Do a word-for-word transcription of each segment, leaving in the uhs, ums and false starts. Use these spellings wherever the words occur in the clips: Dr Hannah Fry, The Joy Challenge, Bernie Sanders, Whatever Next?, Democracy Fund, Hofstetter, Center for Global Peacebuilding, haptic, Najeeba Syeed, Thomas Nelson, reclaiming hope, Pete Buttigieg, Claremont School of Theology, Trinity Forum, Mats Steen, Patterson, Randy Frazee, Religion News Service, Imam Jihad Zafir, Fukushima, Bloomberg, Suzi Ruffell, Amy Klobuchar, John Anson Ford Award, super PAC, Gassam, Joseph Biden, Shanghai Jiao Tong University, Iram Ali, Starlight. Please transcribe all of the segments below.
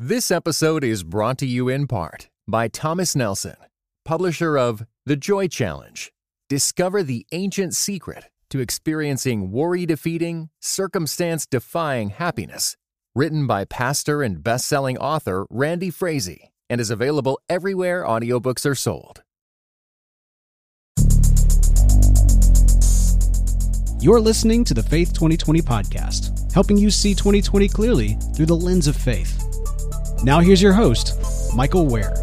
This episode is brought to you in part by Thomas Nelson, publisher of The Joy Challenge. Discover the ancient secret to experiencing worry-defeating, circumstance-defying happiness, written by pastor and best-selling author Randy Frazee, and is available everywhere audiobooks are sold. You're listening to the Faith twenty twenty Podcast, helping you see twenty twenty clearly through the lens of faith. Now here's your host, Michael Ware.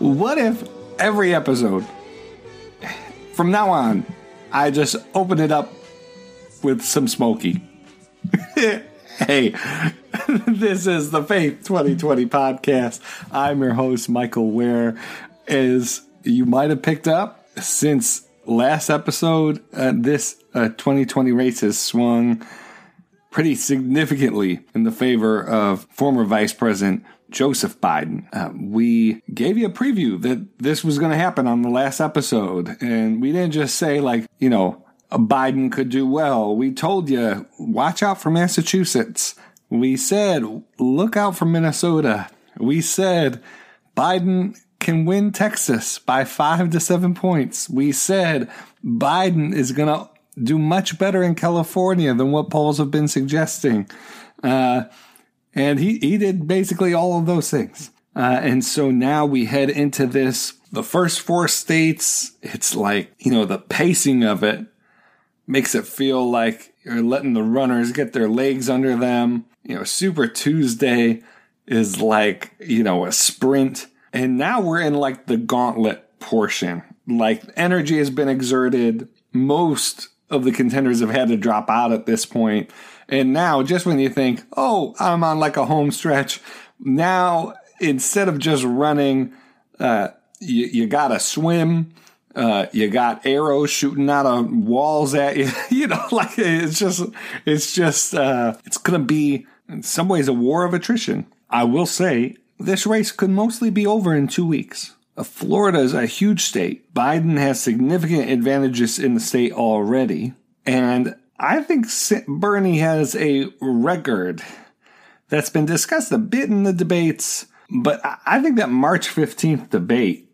What if every episode, from now on, I just open it up with some Smokey? Hey, this is the Faith twenty twenty Podcast. I'm your host, Michael Ware. As you might have picked up, since last episode, uh, this uh, twenty twenty race has swung pretty significantly in the favor of former Vice President Joseph Biden. Uh, we gave you a preview that this was going to happen on the last episode. And we didn't just say, like, you know, Biden could do well. We told you, watch out for Massachusetts. We said, look out for Minnesota. We said, Biden can win Texas by five to seven points. We said, Biden is going to do much better in California than what polls have been suggesting. Uh, And he, he did basically all of those things. Uh, and so now we head into this, the first four states. It's like, you know, the pacing of it makes it feel like you're letting the runners get their legs under them. You know, Super Tuesday is like, you know, a sprint. And now we're in like the gauntlet portion. Like, energy has been exerted. Most of the contenders have had to drop out at this point. And now, just when you think, oh, I'm on like a home stretch, now instead of just running, uh, you, you got to swim, uh, you got arrows shooting out of walls at you, you know, like it's just, it's just, uh, it's going to be in some ways a war of attrition. I will say this race could mostly be over in two weeks. Florida is a huge state. Biden has significant advantages in the state already, and I think Bernie has a record that's been discussed a bit in the debates, but I think that March fifteenth debate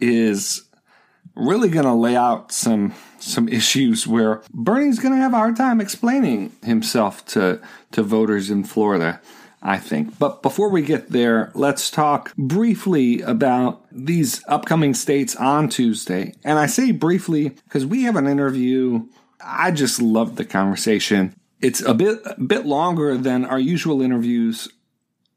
is really going to lay out some some issues where Bernie's going to have a hard time explaining himself to, to voters in Florida, I think. But before we get there, let's talk briefly about these upcoming states on Tuesday. And I say briefly because we have an interview. I just love the conversation. It's a bit a bit longer than our usual interviews.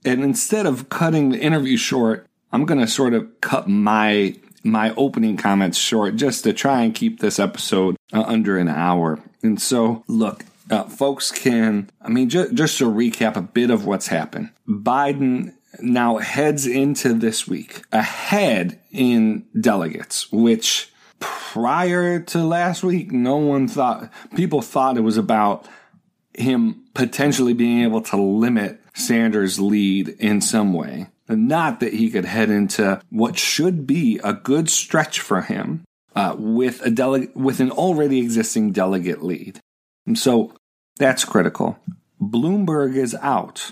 And instead of cutting the interview short, I'm going to sort of cut my my opening comments short just to try and keep this episode uh, under an hour. And so, look, uh, folks can, I mean, ju- just to recap a bit of what's happened. Biden now heads into this week ahead in delegates, which prior to last week, no one thought, people thought it was about him potentially being able to limit Sanders' lead in some way. Not that he could head into what should be a good stretch for him uh, with a delegate, with an already existing delegate lead. And so that's critical. Bloomberg is out.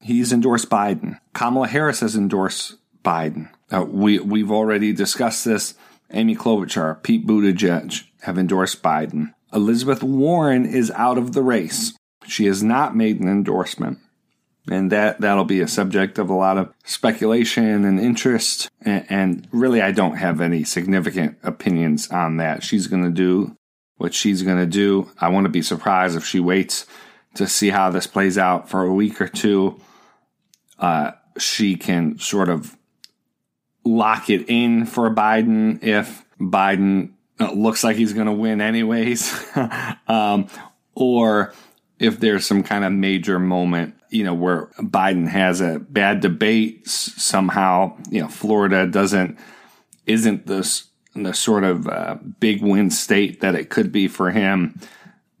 He's endorsed Biden. Kamala Harris has endorsed Biden. Uh, we we've already discussed this. Amy Klobuchar, Pete Buttigieg have endorsed Biden. Elizabeth Warren is out of the race. She has not made an endorsement. And that, that'll be a subject of a lot of speculation and interest. And, and really, I don't have any significant opinions on that. She's going to do what she's going to do. I wouldn't be surprised if she waits to see how this plays out for a week or two. Uh, she can sort of lock it in for Biden if Biden looks like he's going to win anyways, um, or if there's some kind of major moment, you know, where Biden has a bad debate somehow, you know, Florida doesn't, isn't this the sort of uh, big win state that it could be for him.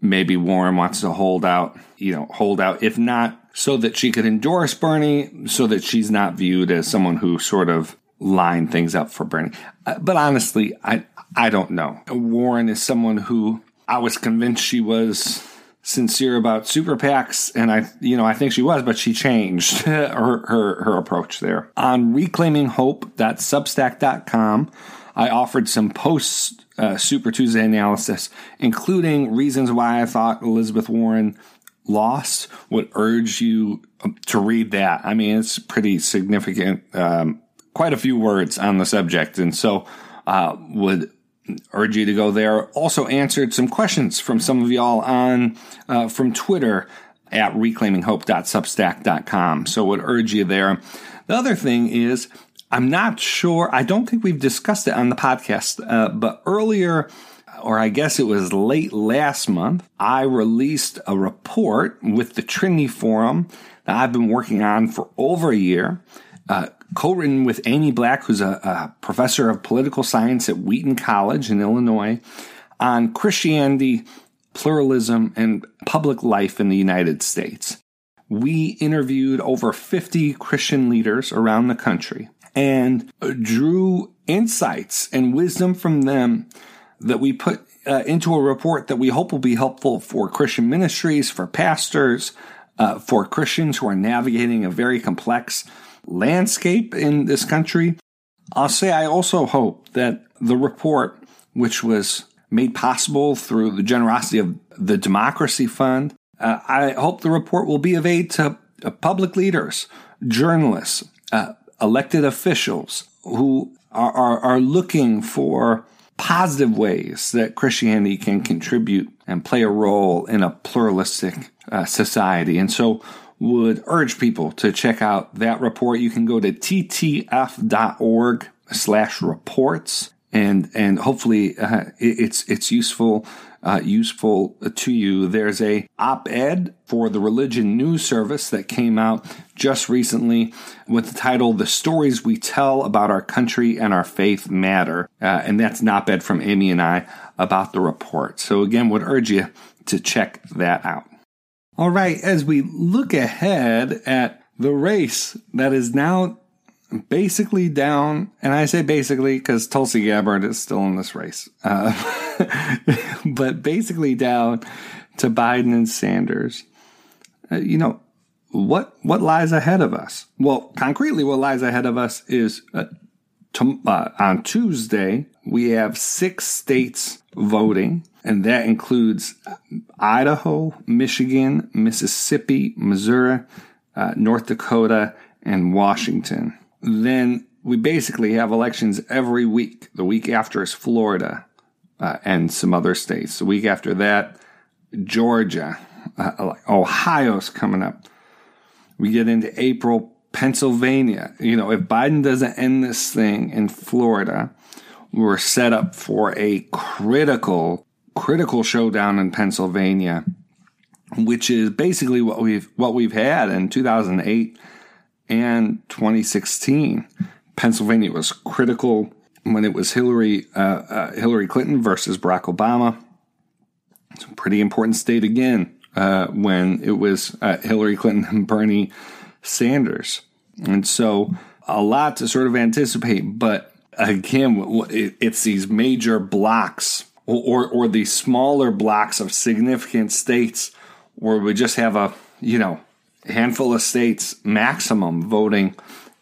Maybe Warren wants to hold out, you know, hold out, if not, so that she could endorse Bernie, so that she's not viewed as someone who sort of lined things up for Bernie. Uh, but honestly, I I don't know. Warren is someone who I was convinced she was sincere about super PACs, and I, you know, I think she was, but she changed her, her her approach there. On reclaiming hope dot substack dot com, I offered some post uh, Super Tuesday analysis, including reasons why I thought Elizabeth Warren lost. Would urge you to read that. I mean, it's pretty significant, um, quite a few words on the subject, and so uh, would. urge you to go there. Also answered some questions from some of y'all on uh, from Twitter at reclaiming hope dot substack dot com. So would urge you there. The other thing is, I'm not sure, I don't think we've discussed it on the podcast, uh, but earlier, or I guess it was late last month, I released a report with the Trinity Forum that I've been working on for over a year, uh, co-written with Amy Black, who's a, a professor of political science at Wheaton College in Illinois, on Christianity, pluralism, and public life in the United States. We interviewed over fifty Christian leaders around the country and drew insights and wisdom from them that we put uh, into a report that we hope will be helpful for Christian ministries, for pastors, uh, for Christians who are navigating a very complex landscape in this country. I'll say I also hope that the report, which was made possible through the generosity of the Democracy Fund, uh, I hope the report will be of aid to uh, public leaders, journalists, uh, elected officials who are, are, are looking for positive ways that Christianity can contribute and play a role in a pluralistic uh, society. And so would urge people to check out that report. You can go to t t f dot org slash reports, and and hopefully uh, it, it's it's useful uh, useful to you. There's a op-ed for the Religion News Service that came out just recently with the title "The Stories We Tell About Our Country and Our Faith Matter," uh, and that's an op-ed from Amy and I about the report. So again, would urge you to check that out. All right, as we look ahead at the race that is now basically down, and I say basically because Tulsi Gabbard is still in this race, uh, but basically down to Biden and Sanders, uh, you know, what what lies ahead of us? Well, concretely, what lies ahead of us is uh, t- uh, on Tuesday, we have six states voting. And that includes Idaho, Michigan, Mississippi, Missouri, uh, North Dakota, and Washington. Then we basically have elections every week. The week after is Florida uh, and some other states. The week after that, Georgia. Uh, Ohio's coming up. We get into April, Pennsylvania. You know, if Biden doesn't end this thing in Florida, we're set up for a critical critical showdown in Pennsylvania, which is basically what we've what we've had in two thousand eight and twenty sixteen. Pennsylvania was critical when it was Hillary uh, uh, Hillary Clinton versus Barack Obama. It's a pretty important state again uh, when it was uh, Hillary Clinton and Bernie Sanders, and so a lot to sort of anticipate. But again, it's these major blocks. Or, or the smaller blocks of significant states where we just have a, you know, handful of states maximum voting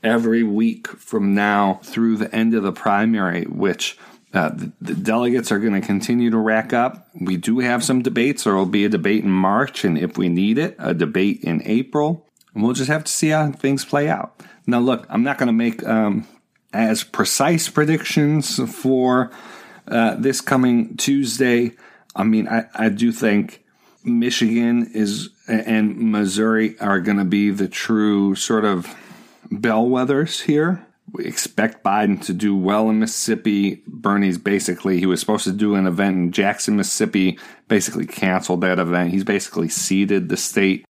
every week from now through the end of the primary, which uh, the, the delegates are going to continue to rack up. We do have some debates. There will be a debate in March, and if we need it, a debate in April. And we'll just have to see how things play out. Now, look, I'm not going to make um, as precise predictions for Uh, this coming Tuesday. I mean, I, I do think Michigan is and Missouri are going to be the true sort of bellwethers here. We expect Biden to do well in Mississippi. Bernie's basically, he was supposed to do an event in Jackson, Mississippi, basically canceled that event. He's basically ceded the state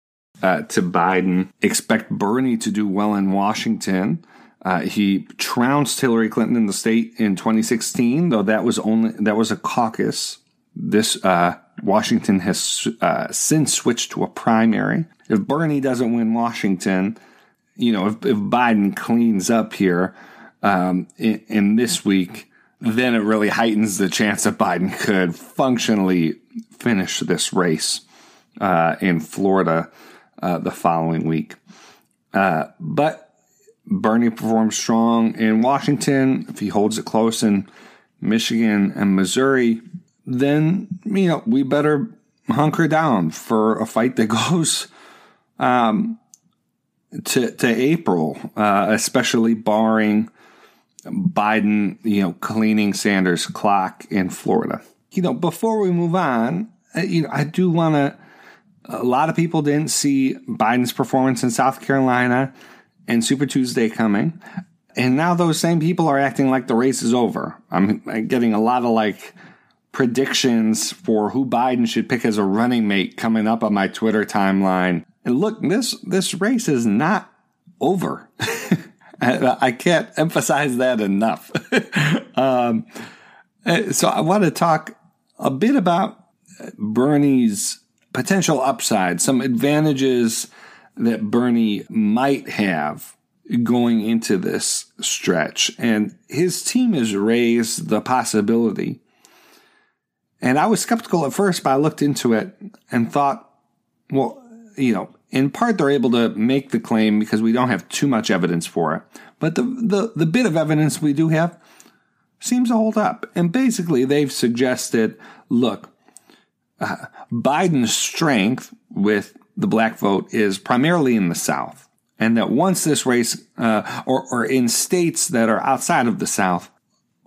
uh, to Biden. Expect Bernie to do well in Washington. Uh, he trounced Hillary Clinton in the state in twenty sixteen, though that was only that was a caucus. This uh, Washington has uh, since switched to a primary. If Bernie doesn't win Washington, you know, if, if Biden cleans up here um, in, in this week, then it really heightens the chance that Biden could functionally finish this race uh, in Florida uh, the following week. Uh, but Bernie performs strong in Washington. If he holds it close in Michigan and Missouri, then, you know, we better hunker down for a fight that goes um, to to April, uh, especially barring Biden, you know, cleaning Sanders' clock in Florida. You know, before we move on, you know, I do want to. A lot of people didn't see Biden's performance in South Carolina and Super Tuesday coming, and now those same people are acting like the race is over. I'm getting a lot of like predictions for who Biden should pick as a running mate coming up on my Twitter timeline. And look, this this race is not over. I, I can't emphasize that enough. um, so I want to talk a bit about Bernie's potential upside, some advantages that Bernie might have going into this stretch. And his team has raised the possibility. And I was skeptical at first, but I looked into it and thought, well, you know, in part they're able to make the claim because we don't have too much evidence for it. But the the, the bit of evidence we do have seems to hold up. And basically they've suggested, look, uh, Biden's strength with the black vote is primarily in the South, and that once this race uh, or, or in states that are outside of the South,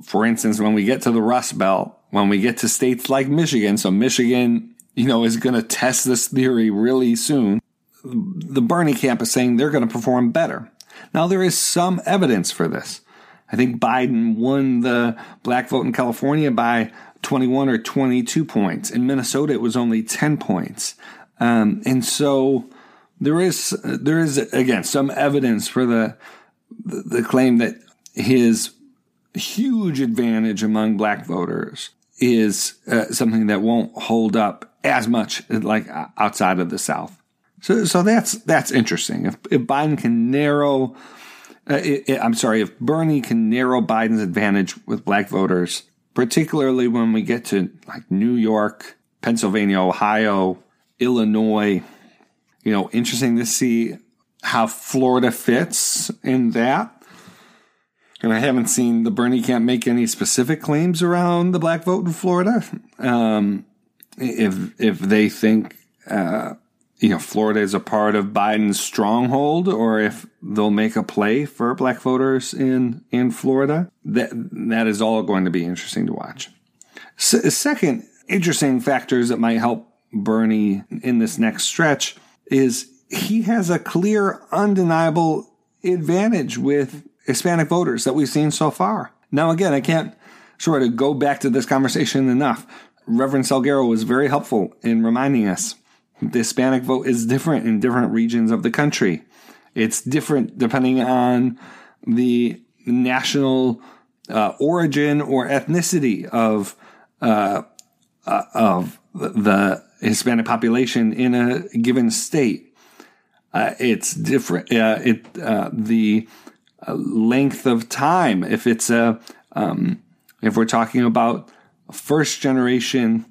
for instance, when we get to the Rust Belt, when we get to states like Michigan, so Michigan, you know, is going to test this theory really soon. The Bernie camp is saying they're going to perform better. Now, there is some evidence for this. I think Biden won the black vote in California by twenty-one or twenty-two points. In Minnesota, it was only ten points. Um, and so there is, there is again, some evidence for the, the claim that his huge advantage among black voters is uh, something that won't hold up as much like outside of the South. So, so that's, that's interesting. If, if Biden can narrow, uh, it, it, I'm sorry, if Bernie can narrow Biden's advantage with black voters, particularly when we get to like New York, Pennsylvania, Ohio, Illinois, you know, interesting to see how Florida fits in that. And I haven't seen the Bernie camp make any specific claims around the black vote in Florida. Um, if if they think, uh, you know, Florida is a part of Biden's stronghold, or if they'll make a play for black voters in, in Florida, that that is all going to be interesting to watch. S- second, interesting factors that might help Bernie in this next stretch is he has a clear, undeniable advantage with Hispanic voters that we've seen so far. Now, again, I can't sort of go back to this conversation enough. Reverend Salguero was very helpful in reminding us the Hispanic vote is different in different regions of the country. It's different depending on the national uh, origin or ethnicity of uh, uh, of the Hispanic population in a given state. Uh, it's different. Uh, it uh, the length of time. If it's a, um, if we're talking about first generation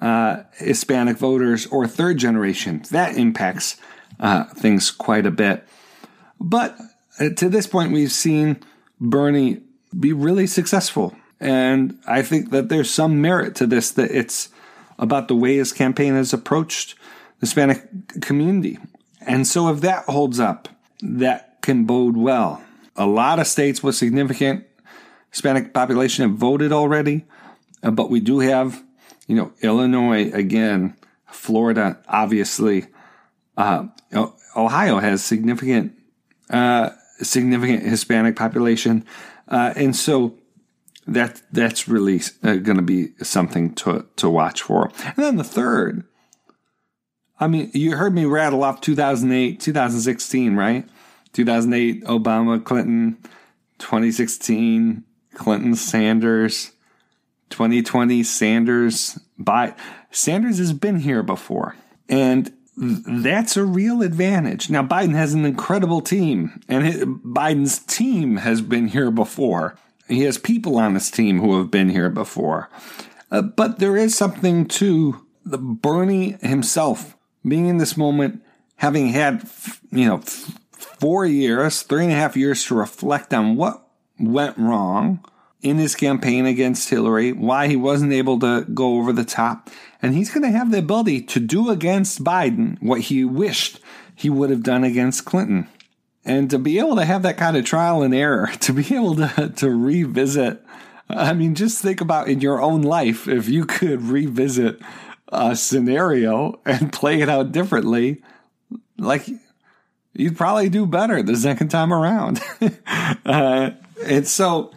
uh, Hispanic voters or third generation, that impacts uh, things quite a bit. But to this point, we've seen Bernie be really successful, and I think that there's some merit to this. That it's about the way his campaign has approached the Hispanic community, and so if that holds up, that can bode well. A lot of states with significant Hispanic population have voted already, but we do have, you know, Illinois again, Florida, obviously. Uh, Ohio has significant uh, significant Hispanic population. Uh, and so that that's really uh, going to be something to to watch for. And then the third, I mean, you heard me rattle off two thousand eight, two thousand sixteen, right? two thousand eight, Obama, Clinton, twenty sixteen, Clinton, Sanders, twenty twenty, Sanders, Biden. Sanders has been here before, and that's a real advantage. Now, Biden has an incredible team, and it, Biden's team has been here before. He has people on his team who have been here before. Uh, but there is something to the Bernie himself being in this moment, having had, you know, four years, three and a half years to reflect on what went wrong in his campaign against Hillary, why he wasn't able to go over the top. And he's going to have the ability to do against Biden what he wished he would have done against Clinton. And to be able to have that kind of trial and error, to be able to, to revisit, I mean, just think about in your own life, if you could revisit a scenario and play it out differently, like, you'd probably do better the second time around. uh, and so,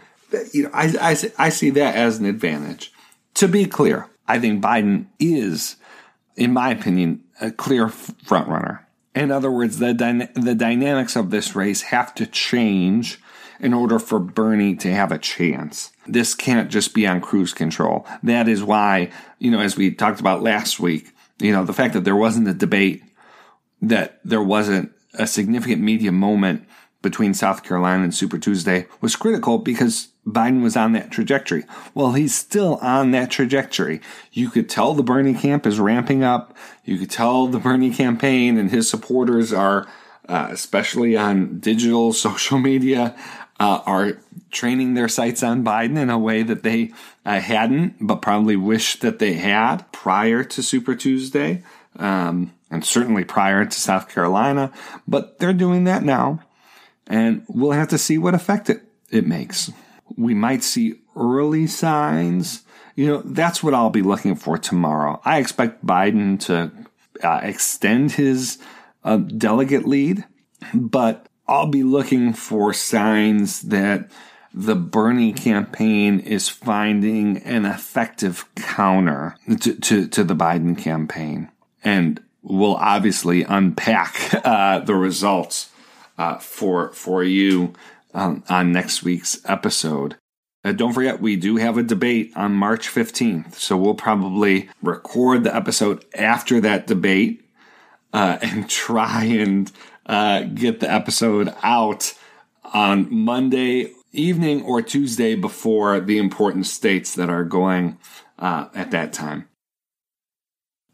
you know, I, I, I see that as an advantage. To be clear, I think Biden is, in my opinion, a clear frontrunner. In other words, the dyna- the dynamics of this race have to change in order for Bernie to have a chance. This can't just be on cruise control. That is why, you know, as we talked about last week, you know, the fact that there wasn't a debate, that there wasn't a significant media moment between South Carolina and Super Tuesday was critical because Biden was on that trajectory. Well, he's still on that trajectory. You could tell the Bernie camp is ramping up. You could tell the Bernie campaign and his supporters are, uh, especially on digital social media, uh, are training their sights on Biden in a way that they uh, hadn't, but probably wished that they had prior to Super Tuesday, um, and certainly prior to South Carolina. But they're doing that now. And we'll have to see what effect it, it makes. We might see early signs. You know, that's what I'll be looking for tomorrow. I expect Biden to uh, extend his uh, delegate lead, but I'll be looking for signs that the Bernie campaign is finding an effective counter to, to, to the Biden campaign. And we'll obviously unpack uh, the results Uh, for for you um, on next week's episode. Uh, don't forget, we do have a debate on March fifteenth, so we'll probably record the episode after that debate uh, and try and uh, get the episode out on Monday evening or Tuesday before the important states that are going uh, at that time.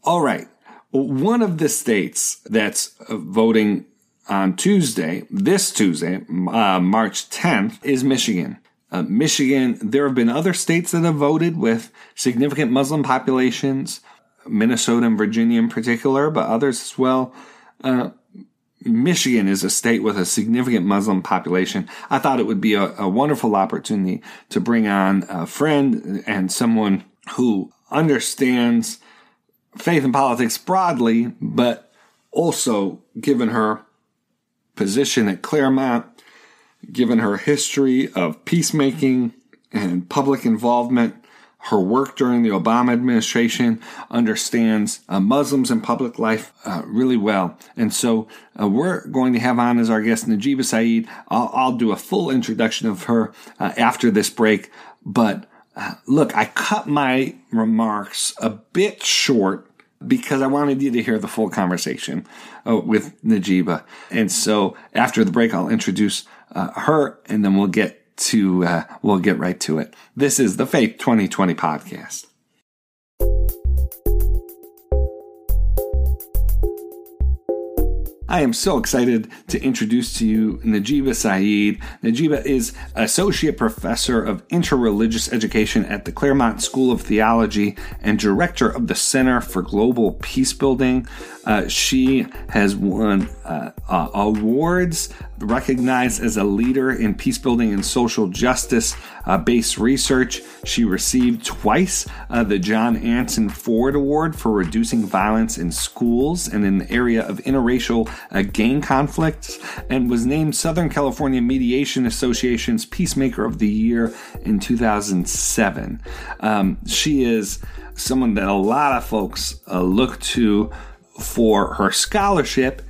All right, one of the states that's voting on Tuesday, this Tuesday, uh, March tenth, is Michigan. Uh, Michigan, there have been other states that have voted with significant Muslim populations, Minnesota and Virginia in particular, but others as well. Uh, Michigan is a state with a significant Muslim population. I thought it would be a, a wonderful opportunity to bring on a friend and someone who understands faith and politics broadly, but also, given her position at Claremont, given her history of peacemaking and public involvement, her work during the Obama administration, understands uh, Muslims and public life uh, really well. And so uh, we're going to have on as our guest Najeeba Syeed. I'll, I'll do a full introduction of her uh, after this break. But uh, look, I cut my remarks a bit short because I wanted you to hear the full conversation uh, with Najeeba. And so after the break, I'll introduce uh, her, and then we'll get to uh, we'll get right to it. This is the Faith twenty twenty Podcast. I am so excited to introduce to you Najeeba Syeed. Najeeba is Associate Professor of Interreligious Education at the Claremont School of Theology and Director of the Center for Global Peacebuilding. Uh, she has won uh, uh, awards recognized as a leader in peacebuilding and social justice-based uh, research. She received twice uh, the John Anson Ford Award for reducing violence in schools and in the area of interracial uh, gang conflicts, and was named Southern California Mediation Association's Peacemaker of the Year in two thousand seven. Um, she is someone that a lot of folks uh, look to for her scholarship,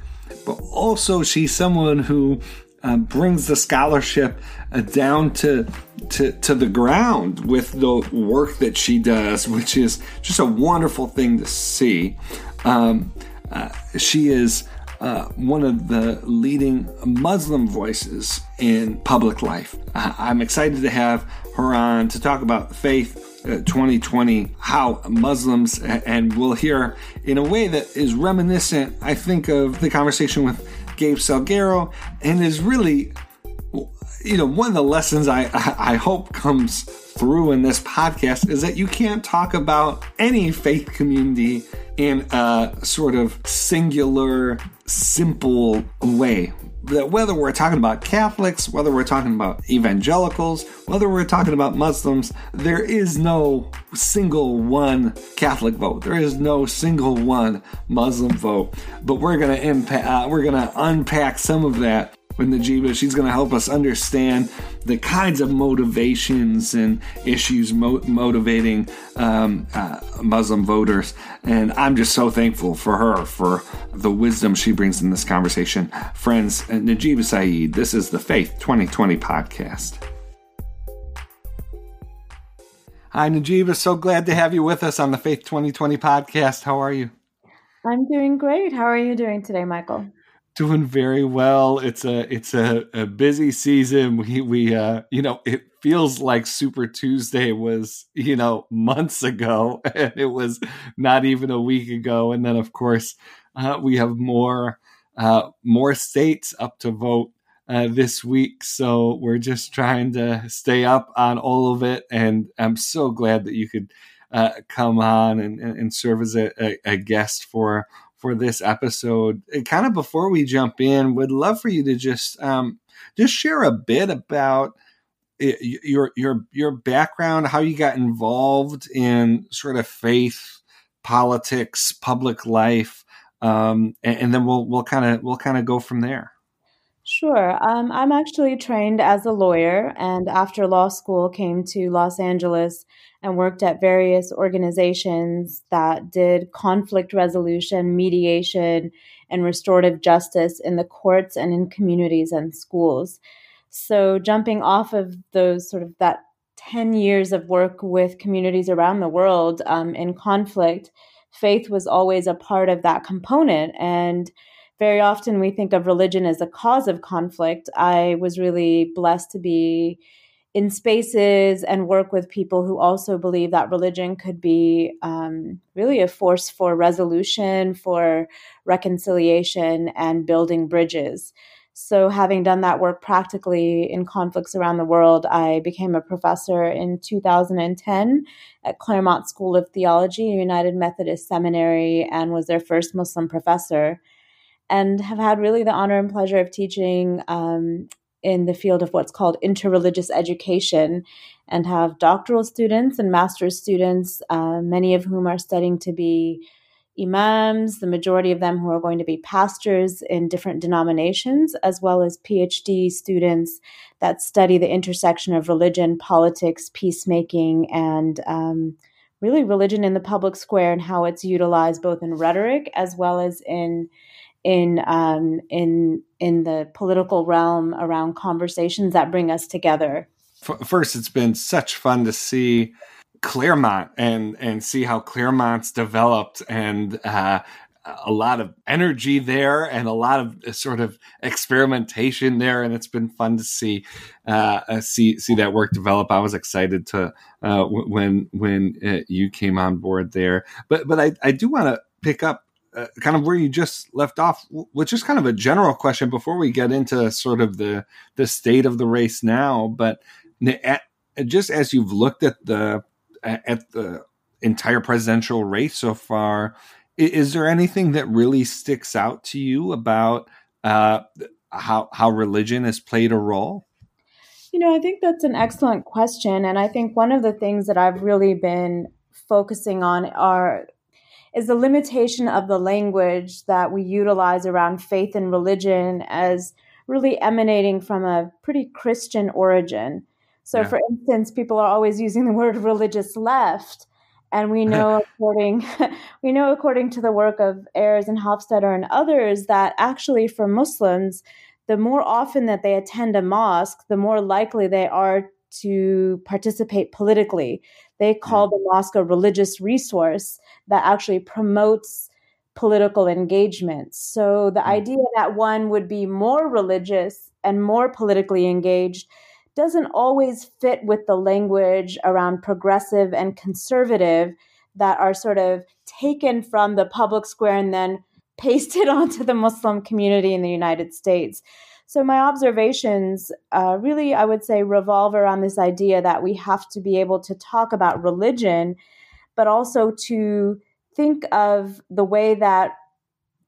but also she's someone who uh, brings the scholarship uh, down to, to to the ground with the work that she does, which is just a wonderful thing to see. Um, uh, she is uh, one of the leading Muslim voices in public life. Uh, I'm excited to have her on to talk about faith twenty twenty, how Muslims, and we'll hear in a way that is reminiscent, I think, of the conversation with Gabe Salguero, and is really, you know, one of the lessons I, I hope comes through in this podcast is that you can't talk about any faith community in a sort of singular, simple way. That whether we're talking about Catholics, whether we're talking about evangelicals, whether we're talking about Muslims, there is no single one Catholic vote. There is no single one Muslim vote. But we're gonna impact. Uh, we're gonna unpack some of that with Najeeba. She's gonna help us understand the kinds of motivations and issues mo- motivating um, uh, Muslim voters. And I'm just so thankful for her, for the wisdom she brings in this conversation. Friends, Najeeba Syeed, this is the Faith twenty twenty Podcast. Hi, Najeeba. So glad to have you with us on the Faith twenty twenty Podcast. How are you? I'm doing great. How are you doing today, Michael? Doing very well. It's a it's a, a busy season. We we uh you know, it feels like Super Tuesday was, you know, months ago, and it was not even a week ago. And then of course uh, we have more uh, more states up to vote uh, this week. So we're just trying to stay up on all of it. And I'm so glad that you could uh, come on and, and serve as a, a, a guest for. for this episode. And kind of before we jump in, would love for you to just um, just share a bit about it, your your your background, how you got involved in sort of faith, politics, public life, um, and, and then we'll we'll kind of we'll kind of go from there. Sure. Um, I'm actually trained as a lawyer, and after law school came to Los Angeles and worked at various organizations that did conflict resolution, mediation, and restorative justice in the courts and in communities and schools. So jumping off of those sort of that ten years of work with communities around the world um, in conflict, faith was always a part of that component. And very often we think of religion as a cause of conflict. I was really blessed to be in spaces and work with people who also believe that religion could be um, really a force for resolution, for reconciliation, and building bridges. So having done that work practically in conflicts around the world, I became a professor in two thousand ten at Claremont School of Theology, United Methodist Seminary, and was their first Muslim professor. And have had really the honor and pleasure of teaching um, in the field of what's called interreligious education, and have doctoral students and master's students, uh, many of whom are studying to be imams, the majority of them who are going to be pastors in different denominations, as well as PhD students that study the intersection of religion, politics, peacemaking, and um, really religion in the public square and how it's utilized both in rhetoric as well as in in um, in in the political realm around conversations that bring us together. First, it's been such fun to see Claremont and and see how Claremont's developed, and uh, a lot of energy there and a lot of sort of experimentation there. And it's been fun to see uh, see see that work develop. I was excited to uh, when when uh, you came on board there, but but I, I do want to pick up Uh, kind of where you just left off, which is kind of a general question before we get into sort of the the state of the race now. But at, just as you've looked at the at the entire presidential race so far, is there anything that really sticks out to you about uh, how how religion has played a role? You know, I think that's an excellent question. And I think one of the things that I've really been focusing on are is the limitation of the language that we utilize around faith and religion as really emanating from a pretty Christian origin. So, yeah. For instance, people are always using the word religious left. And we know, according we know according to the work of Ayers and Hofstetter and others, that actually for Muslims, the more often that they attend a mosque, the more likely they are to participate politically. They call the mosque a religious resource that actually promotes political engagement. So the idea that one would be more religious and more politically engaged doesn't always fit with the language around progressive and conservative that are sort of taken from the public square and then pasted onto the Muslim community in the United States. So my observations uh, really, I would say, revolve around this idea that we have to be able to talk about religion, but also to think of the way that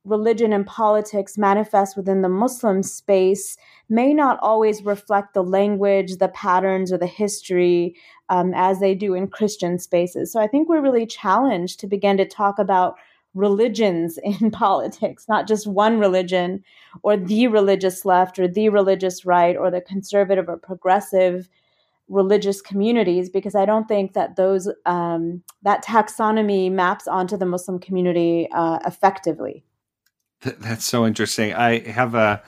religion and politics manifest within the Muslim space may not always reflect the language, the patterns, or the history um, as they do in Christian spaces. So I think we're really challenged to begin to talk about religions in politics, not just one religion or the religious left or the religious right or the conservative or progressive religious communities, because I don't think that those um, that taxonomy maps onto the Muslim community uh, effectively. Th- that's so interesting. I have a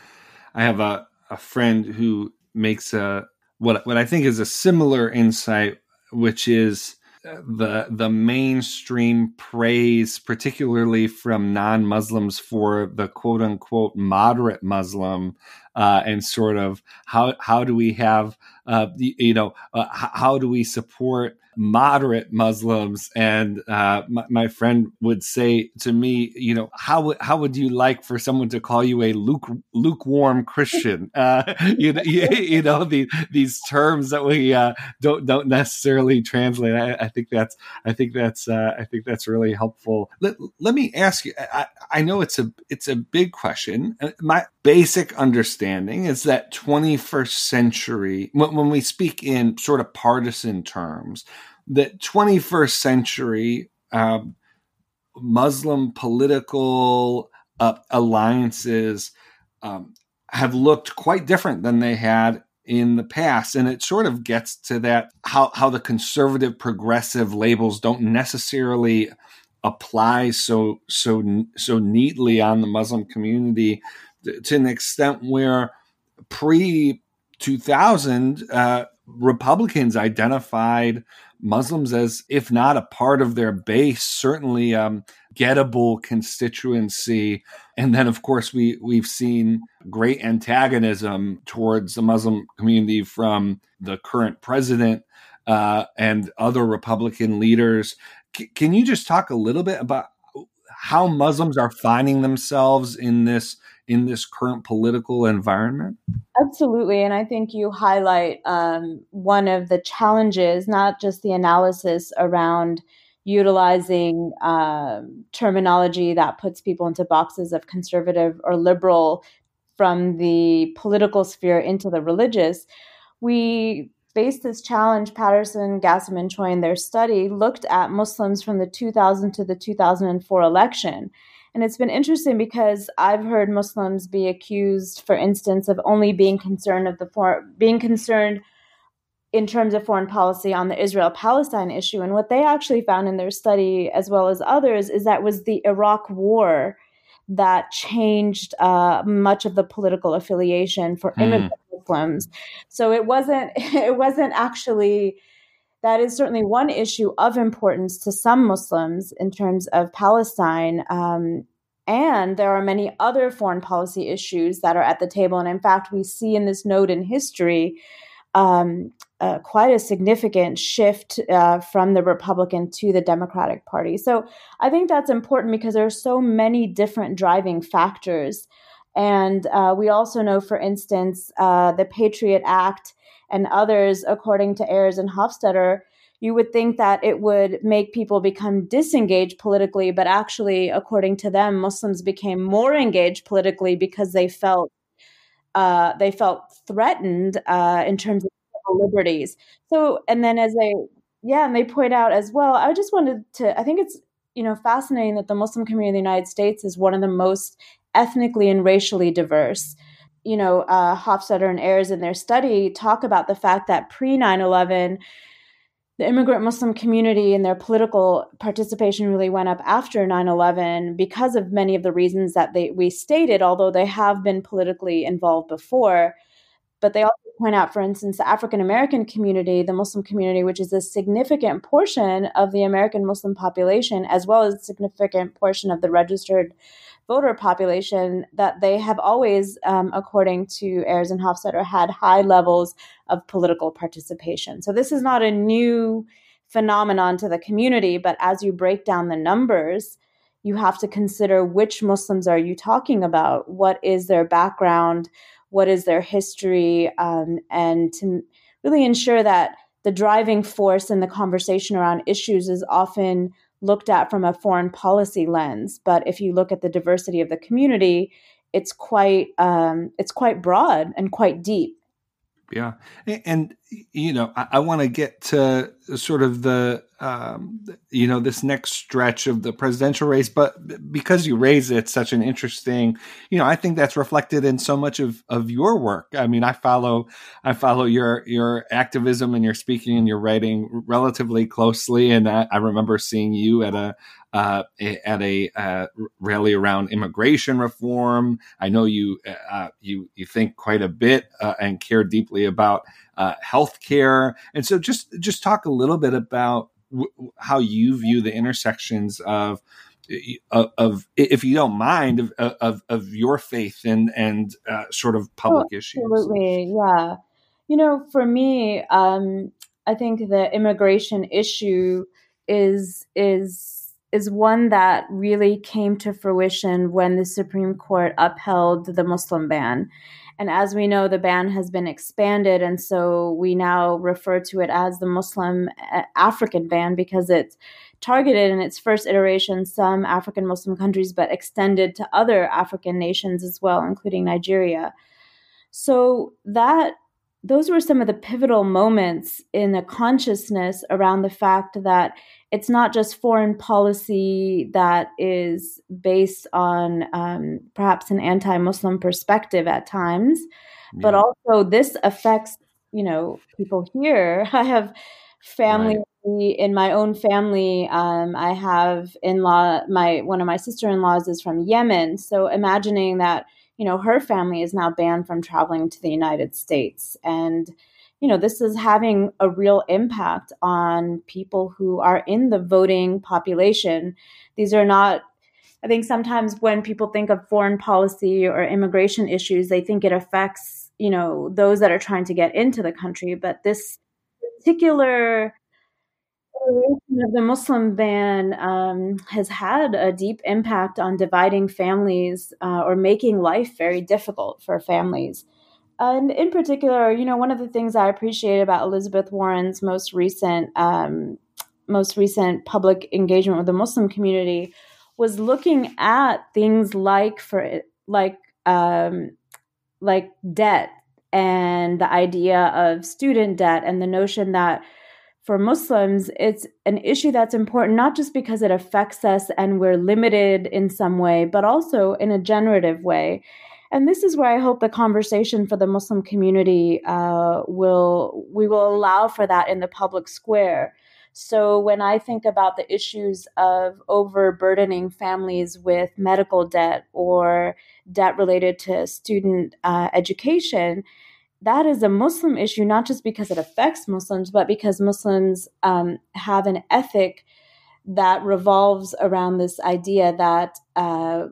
I have a, a friend who makes a what what I think is a similar insight, which is the the mainstream praise, particularly from non-Muslims, for the quote unquote moderate Muslim, uh, and sort of how how do we have uh, you know uh, how do we support moderate Muslims? And uh, my, my friend would say to me, you know, how would how would you like for someone to call you a luke, lukewarm Christian? Uh, you know, you, you know the, these terms that we uh, don't don't necessarily translate. I, I I think that's I think that's uh, I think that's really helpful. Let, let me ask you. I, I know it's a it's a big question. My basic understanding is that twenty-first century, when, when we speak in sort of partisan terms, that twenty-first century um, Muslim political uh, alliances um, have looked quite different than they had in the past. And it sort of gets to that, how, how the conservative progressive labels don't necessarily apply so, so, so neatly on the Muslim community to, to an extent where pre two thousand uh, Republicans identified Muslims as, if not a part of their base, certainly um, gettable constituency. And then, of course, we, we've seen great antagonism towards the Muslim community from the current president uh, and other Republican leaders. C- can you just talk a little bit about how Muslims are finding themselves in this in this current political environment? Absolutely. And I think you highlight um, one of the challenges, not just the analysis around utilizing uh, terminology that puts people into boxes of conservative or liberal from the political sphere into the religious. We faced this challenge. Patterson, Gassam, and Choi in their study looked at Muslims from the two thousand to the two thousand four election. And it's been interesting because I've heard Muslims be accused, for instance, of only being concerned of the for- being concerned in terms of foreign policy on the Israel-Palestine issue. And what they actually found in their study, as well as others, is that was the Iraq war that changed uh, much of the political affiliation for immigrant mm. Muslims. So it wasn't it wasn't actually. That is certainly one issue of importance to some Muslims in terms of Palestine. Um, and there are many other foreign policy issues that are at the table. And in fact, we see in this note in history um, uh, quite a significant shift uh, from the Republican to the Democratic Party. So I think that's important because there are so many different driving factors. And uh, we also know, for instance, uh, the Patriot Act and others, according to Ayers and Hofstetter, you would think that it would make people become disengaged politically, but actually, according to them, Muslims became more engaged politically because they felt Uh, they felt threatened uh, in terms of civil liberties. So, and then as they, yeah, and they point out as well, I just wanted to, I think it's, you know, fascinating that the Muslim community in the United States is one of the most ethnically and racially diverse. You know, uh, Hofstetter and Ayers in their study talk about the fact that pre nine eleven, the immigrant Muslim community and their political participation really went up after nine eleven because of many of the reasons that they we stated, although they have been politically involved before. But they also point out, for instance, the African-American community, the Muslim community, which is a significant portion of the American Muslim population, as well as a significant portion of the registered voter population, that they have always, um, according to Ayers and Hofstetter, had high levels of political participation. So this is not a new phenomenon to the community, but as you break down the numbers, you have to consider which Muslims are you talking about? What is their background? What is their history? Um, and to really ensure that the driving force in the conversation around issues is often looked at from a foreign policy lens, but if you look at the diversity of the community, it's quite um, it's quite broad and quite deep. Yeah, and you know, I, I want to get to sort of the um, you know this next stretch of the presidential race, but because you raised it, it's such an interesting, you know, I think that's reflected in so much of of your work. I mean, I follow I follow your your activism and your speaking and your writing relatively closely, and I, I remember seeing you at a. Uh, at a uh, rally around immigration reform. I know you uh, you you think quite a bit uh, and care deeply about uh, healthcare, and so just just talk a little bit about w- how you view the intersections of of, of if you don't mind of of, of your faith and and uh, sort of public oh, issues. Absolutely, yeah. You know, for me, um, I think the immigration issue is is. is one that really came to fruition when the Supreme Court upheld the Muslim ban. And as we know, the ban has been expanded, and so we now refer to it as the Muslim African ban because it's targeted in its first iteration some African Muslim countries, but extended to other African nations as well, including Nigeria. So that those were some of the pivotal moments in the consciousness around the fact that it's not just foreign policy that is based on um, perhaps an anti-Muslim perspective at times, yeah. but also this affects, you know, people here. I have family right. in my own family. Um, I have in-law, my, one of my sister-in-laws is from Yemen. So imagining that, you know, her family is now banned from traveling to the United States. And, you know, this is having a real impact on people who are in the voting population. These are not, I think sometimes when people think of foreign policy or immigration issues, they think it affects, you know, those that are trying to get into the country. But this particular the Muslim ban um, has had a deep impact on dividing families uh, or making life very difficult for families. And in particular, you know, one of the things I appreciate about Elizabeth Warren's most recent um, most recent public engagement with the Muslim community was looking at things like for like um, like debt and the idea of student debt and the notion that for Muslims, it's an issue that's important, not just because it affects us and we're limited in some way, but also in a generative way. And this is where I hope the conversation for the Muslim community uh, will, we will allow for that in the public square. So when I think about the issues of overburdening families with medical debt or debt related to student uh, education, that is a Muslim issue, not just because it affects Muslims, but because Muslims um, have an ethic that revolves around this idea that uh,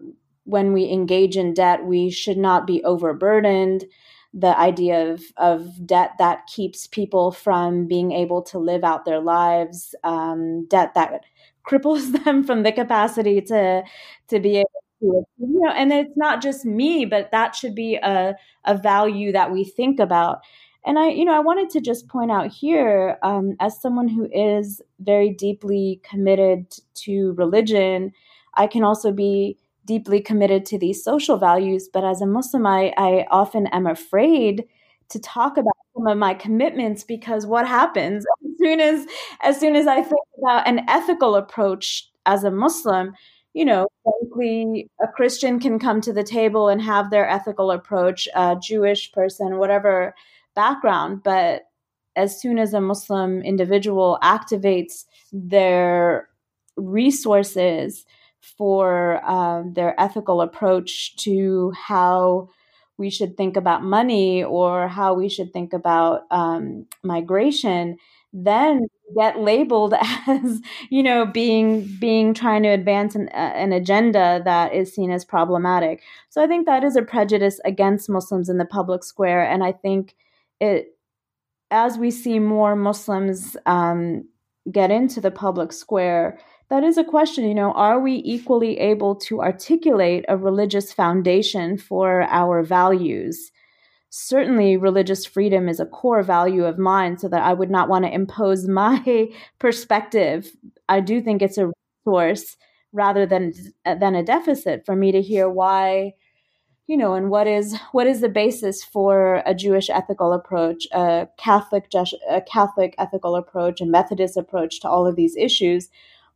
when we engage in debt, we should not be overburdened. The idea of, of debt that keeps people from being able to live out their lives, um, debt that cripples them from the capacity to, to be able you know, and it's not just me, but that should be a, a value that we think about. And I, you know, I wanted to just point out here, um, as someone who is very deeply committed to religion, I can also be deeply committed to these social values. But as a Muslim, I, I often am afraid to talk about some of my commitments, because what happens as soon as, as soon as I think about an ethical approach as a Muslim, you know, frankly, a Christian can come to the table and have their ethical approach, a Jewish person, whatever background. But as soon as a Muslim individual activates their resources for uh, their ethical approach to how we should think about money or how we should think about um, migration, then get labeled as, you know, being being trying to advance an, uh, an agenda that is seen as problematic. So I think that is a prejudice against Muslims in the public square. And I think it, as we see more Muslims um, get into the public square, that is a question, you know, are we equally able to articulate a religious foundation for our values? Certainly, religious freedom is a core value of mine, so that I would not want to impose my perspective. I do think it's a resource rather than than a deficit for me to hear why, you know, and what is what is the basis for a Jewish ethical approach, a Catholic a Catholic ethical approach, a Methodist approach to all of these issues.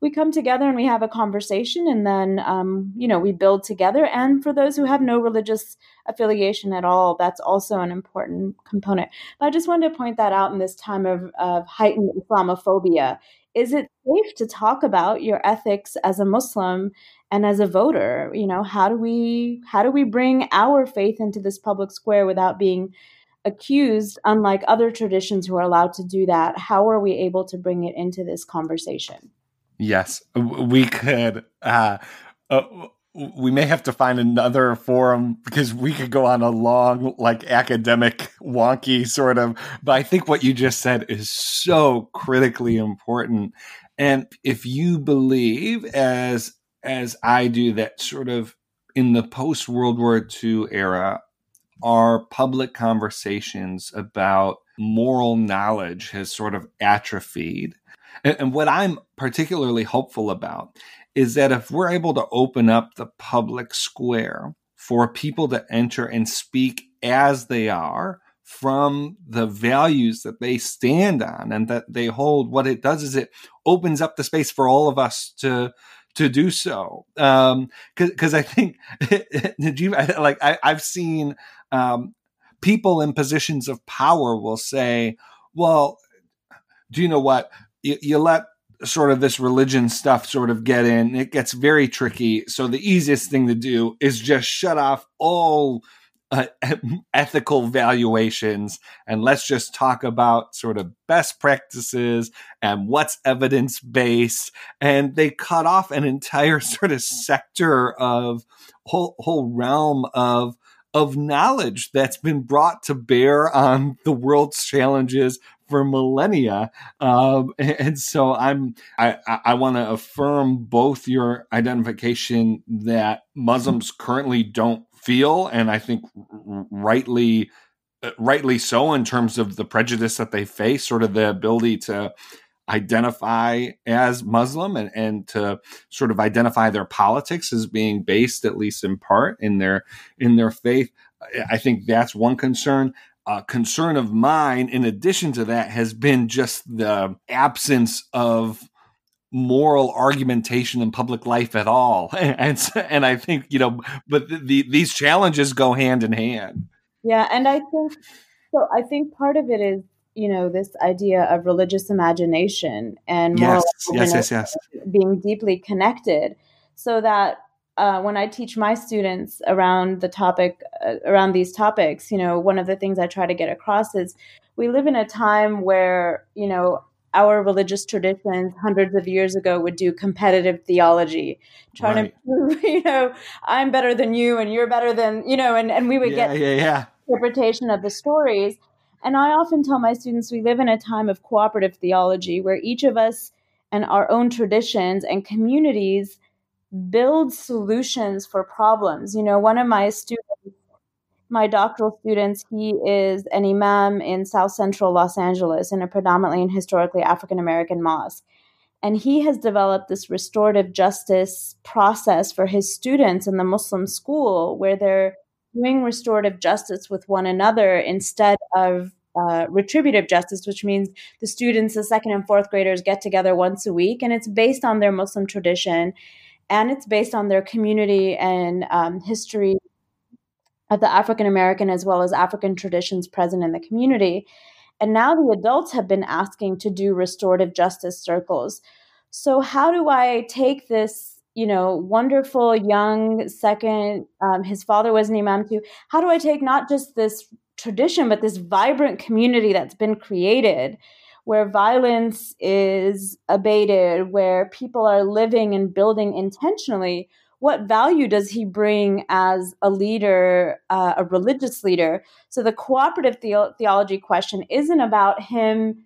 We come together and we have a conversation, and then, um, you know, we build together. And for those who have no religious affiliation at all, that's also an important component. But I just wanted to point that out in this time of, of heightened Islamophobia. Is it safe to talk about your ethics as a Muslim and as a voter? You know, how do we how do we bring our faith into this public square without being accused, unlike other traditions who are allowed to do that? How are we able to bring it into this conversation? Yes, we could. Uh, uh, we may have to find another forum, because we could go on a long, like, academic, wonky sort of. But I think what you just said is so critically important. And if you believe, as as I do, that sort of in the post-World War Two era, our public conversations about moral knowledge has sort of atrophied. And what I'm particularly hopeful about is that if we're able to open up the public square for people to enter and speak as they are from the values that they stand on and that they hold, what it does is it opens up the space for all of us to to do so. Um, because I think, Najeeba, like I, I've seen um, people in positions of power will say, well, do you know what? You let sort of this religion stuff sort of get in. It gets very tricky. So the easiest thing to do is just shut off all uh, ethical valuations, and let's just talk about sort of best practices and what's evidence-based. And they cut off an entire sort of sector of whole whole realm of of knowledge that's been brought to bear on the world's challenges for millennia. Um, and so I'm, I, I want to affirm both your identification that Muslims currently don't feel, and I think rightly, rightly so, in terms of the prejudice that they face, sort of the ability to identify as Muslim and, and to sort of identify their politics as being based, at least in part, in their, in their faith. I think that's one concern. A concern of mine, in addition to that, has been just the absence of moral argumentation in public life at all. And and I think, you know, but the, these challenges go hand in hand. Yeah. And I think, so I think part of it is, you know, this idea of religious imagination and moral yes, yes, yes, yes. being deeply connected, so that Uh, when I teach my students around the topic, uh, around these topics, you know, one of the things I try to get across is we live in a time where, you know, our religious traditions hundreds of years ago would do competitive theology, trying right. to prove, you know, I'm better than you and you're better than, you know, and, and we would yeah, get yeah, yeah. interpretation of the stories. And I often tell my students, we live in a time of cooperative theology, where each of us and our own traditions and communities build solutions for problems. You know, one of my students, my doctoral students, he is an imam in South Central Los Angeles in a predominantly and historically African American mosque. And he has developed this restorative justice process for his students in the Muslim school where they're doing restorative justice with one another instead of uh, retributive justice, which means the students, the second and fourth graders, get together once a week. And it's based on their Muslim tradition, and it's based on their community and um, history of the African-American as well as African traditions present in the community. And now the adults have been asking to do restorative justice circles. So how do I take this, you know, wonderful young second, um, his father was an imam too, how do I take not just this tradition, but this vibrant community that's been created where violence is abated, where people are living and building intentionally? What value does he bring as a leader, uh, a religious leader? So the cooperative the- theology question isn't about him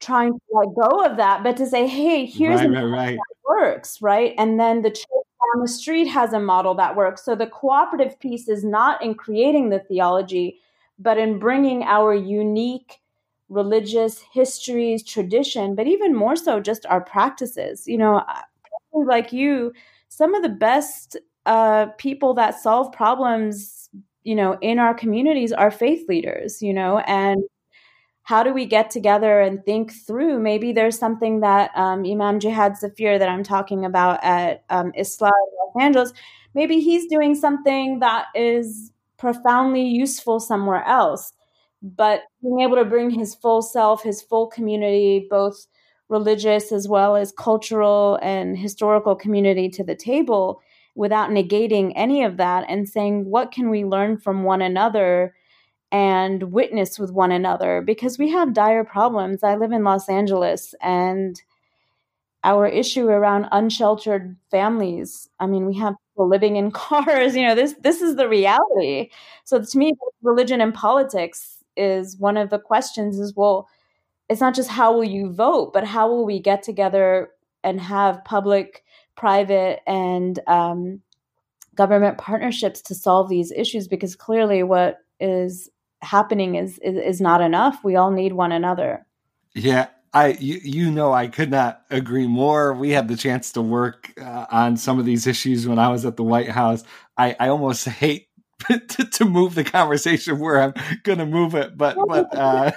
trying to let go of that, but to say, hey, here's right, a model right, right. that works, right? And then the church down the street has a model that works. So the cooperative piece is not in creating the theology, but in bringing our unique religious histories, tradition, but even more so just our practices. You know, like you... Some of the best uh, people that solve problems, you know, in our communities are faith leaders, you know, and how do we get together and think through? Maybe there's something that um, Imam Jihad Zafir that I'm talking about at um, Islam Los Angeles, maybe he's doing something that is profoundly useful somewhere else, but being able to bring his full self, his full community, both religious as well as cultural and historical community to the table without negating any of that and saying, what can we learn from one another and witness with one another? Because we have dire problems. I live in Los Angeles, and our issue around unsheltered families, I mean, we have people living in cars, you know, this, this is the reality. So to me, religion and politics is one of the questions is, well, it's not just how will you vote, but how will we get together and have public, private, and um, government partnerships to solve these issues? Because clearly what is happening is, is, is not enough. We all need one another. Yeah, I you, you know, I could not agree more. We had the chance to work uh, on some of these issues when I was at the White House. I, I almost hate to, to move the conversation where I'm going to move it, but but uh,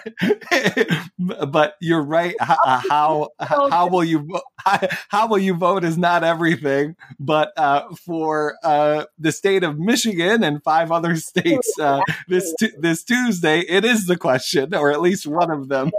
but you're right. How, how how will you how will you vote is not everything, but uh, for uh, the state of Michigan and five other states uh, this t- this Tuesday, it is the question, or at least one of them.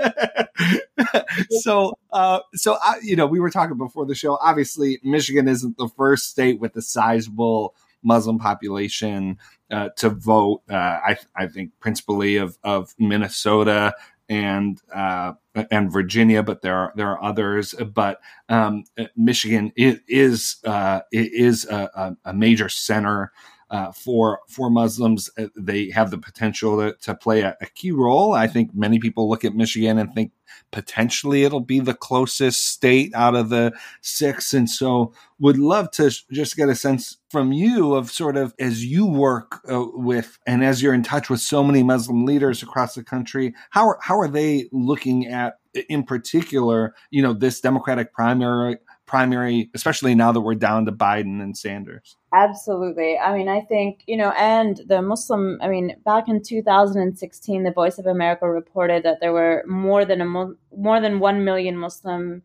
so uh, so I, you know, we were talking before the show. Obviously, Michigan isn't the first state with a sizable Muslim population uh, to vote. Uh, I, I think principally of, of Minnesota and uh, and Virginia, but there are there are others. But um, Michigan is is, uh, is a, a major center uh, for for Muslims. They have the potential to, to play a, a key role. I think many people look at Michigan and think potentially it'll be the closest state out of the six. And so would love to sh- just get a sense from you of sort of as you work uh, with, and as you're in touch with so many Muslim leaders across the country, how are, how are they looking at, in particular, you know, this Democratic primary, primary, especially now that we're down to Biden and Sanders? Absolutely. I mean, I think, you know, and the Muslim, I mean, back in two thousand sixteen, the Voice of America reported that there were more than a more than one million Muslim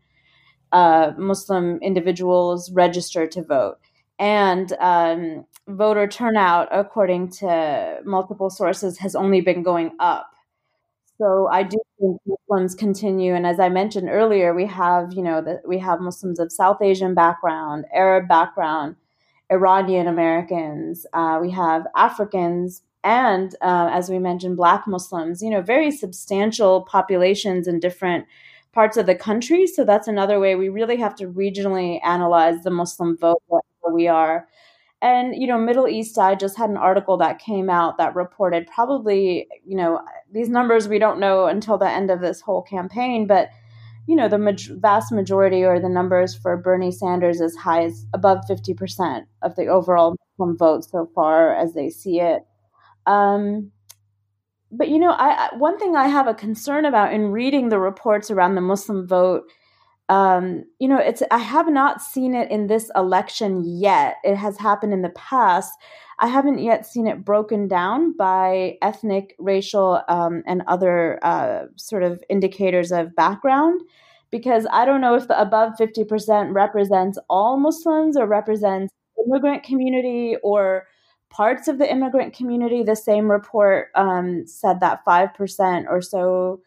uh, Muslim individuals registered to vote. And um, voter turnout, according to multiple sources, has only been going up. So I do think Muslims continue. And as I mentioned earlier, we have, you know, the, we have Muslims of South Asian background, Arab background, Iranian Americans, uh, we have Africans, and uh, as we mentioned, Black Muslims, you know, very substantial populations in different parts of the country. So that's another way we really have to regionally analyze the Muslim vote, where we are. And, you know, Middle East, I just had an article that came out that reported probably, you know, these numbers we don't know until the end of this whole campaign, but you know, the ma- vast majority or the numbers for Bernie Sanders as high as above fifty percent of the overall Muslim vote so far as they see it. Um, but, you know, I, I, one thing I have a concern about in reading the reports around the Muslim vote um, you know, it's, I have not seen it in this election yet. It has happened in the past. I haven't yet seen it broken down by ethnic, racial, um, and other uh, sort of indicators of background, because I don't know if the above fifty percent represents all Muslims or represents immigrant community or parts of the immigrant community. The same report um, said that five percent or so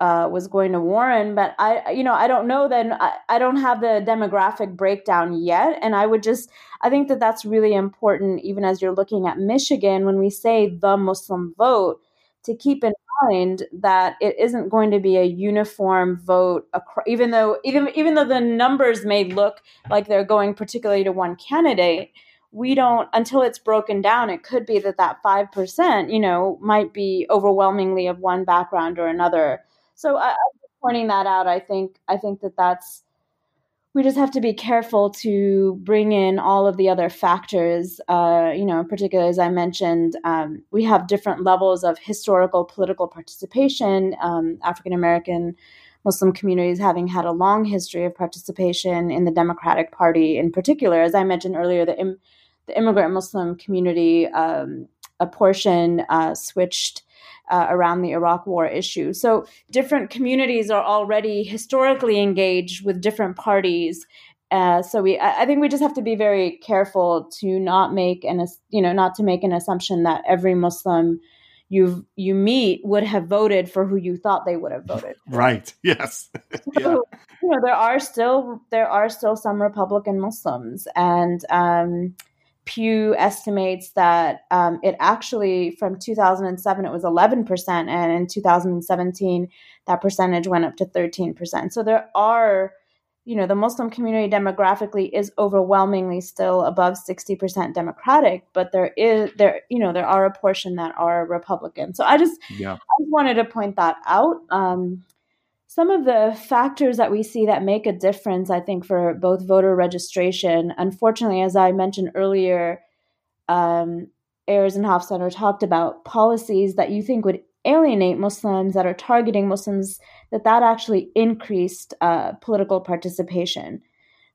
uh, was going to Warren, but I, you know, I don't know then I, I don't have the demographic breakdown yet. And I would just, I think that that's really important, even as you're looking at Michigan, when we say the Muslim vote, to keep in mind that it isn't going to be a uniform vote, even though, even, even though the numbers may look like they're going particularly to one candidate. We don't, until it's broken down, it could be that that five percent, you know, might be overwhelmingly of one background or another. So I, I'm pointing that out. I think, I think that that's, we just have to be careful to bring in all of the other factors, uh, you know, in particular, as I mentioned, um, we have different levels of historical political participation, um, African-American Muslim communities having had a long history of participation in the Democratic Party in particular. As I mentioned earlier, the im- the immigrant Muslim community, um, a portion uh, switched uh, around the Iraq War issue. So different communities are already historically engaged with different parties. Uh, so we, I think we just have to be very careful to not make an, you know, not to make an assumption that every Muslim you you meet would have voted for who you thought they would have voted for. Right. Yes. Yeah. So, you know, there are still there are still some Republican Muslims, and um, Pew estimates that um, it actually, from two thousand seven, it was eleven percent, and in two thousand seventeen, that percentage went up to thirteen percent. So there are, you know, the Muslim community demographically is overwhelmingly still above sixty percent Democratic, but there is there, you know, there are a portion that are Republican. So I just, yeah. I just wanted to point that out. Um, some of the factors that we see that make a difference, I think, for both voter registration, unfortunately, as I mentioned earlier, um, Ayers and Hofstetter talked about policies that you think would alienate Muslims, that are targeting Muslims, that that actually increased uh, political participation.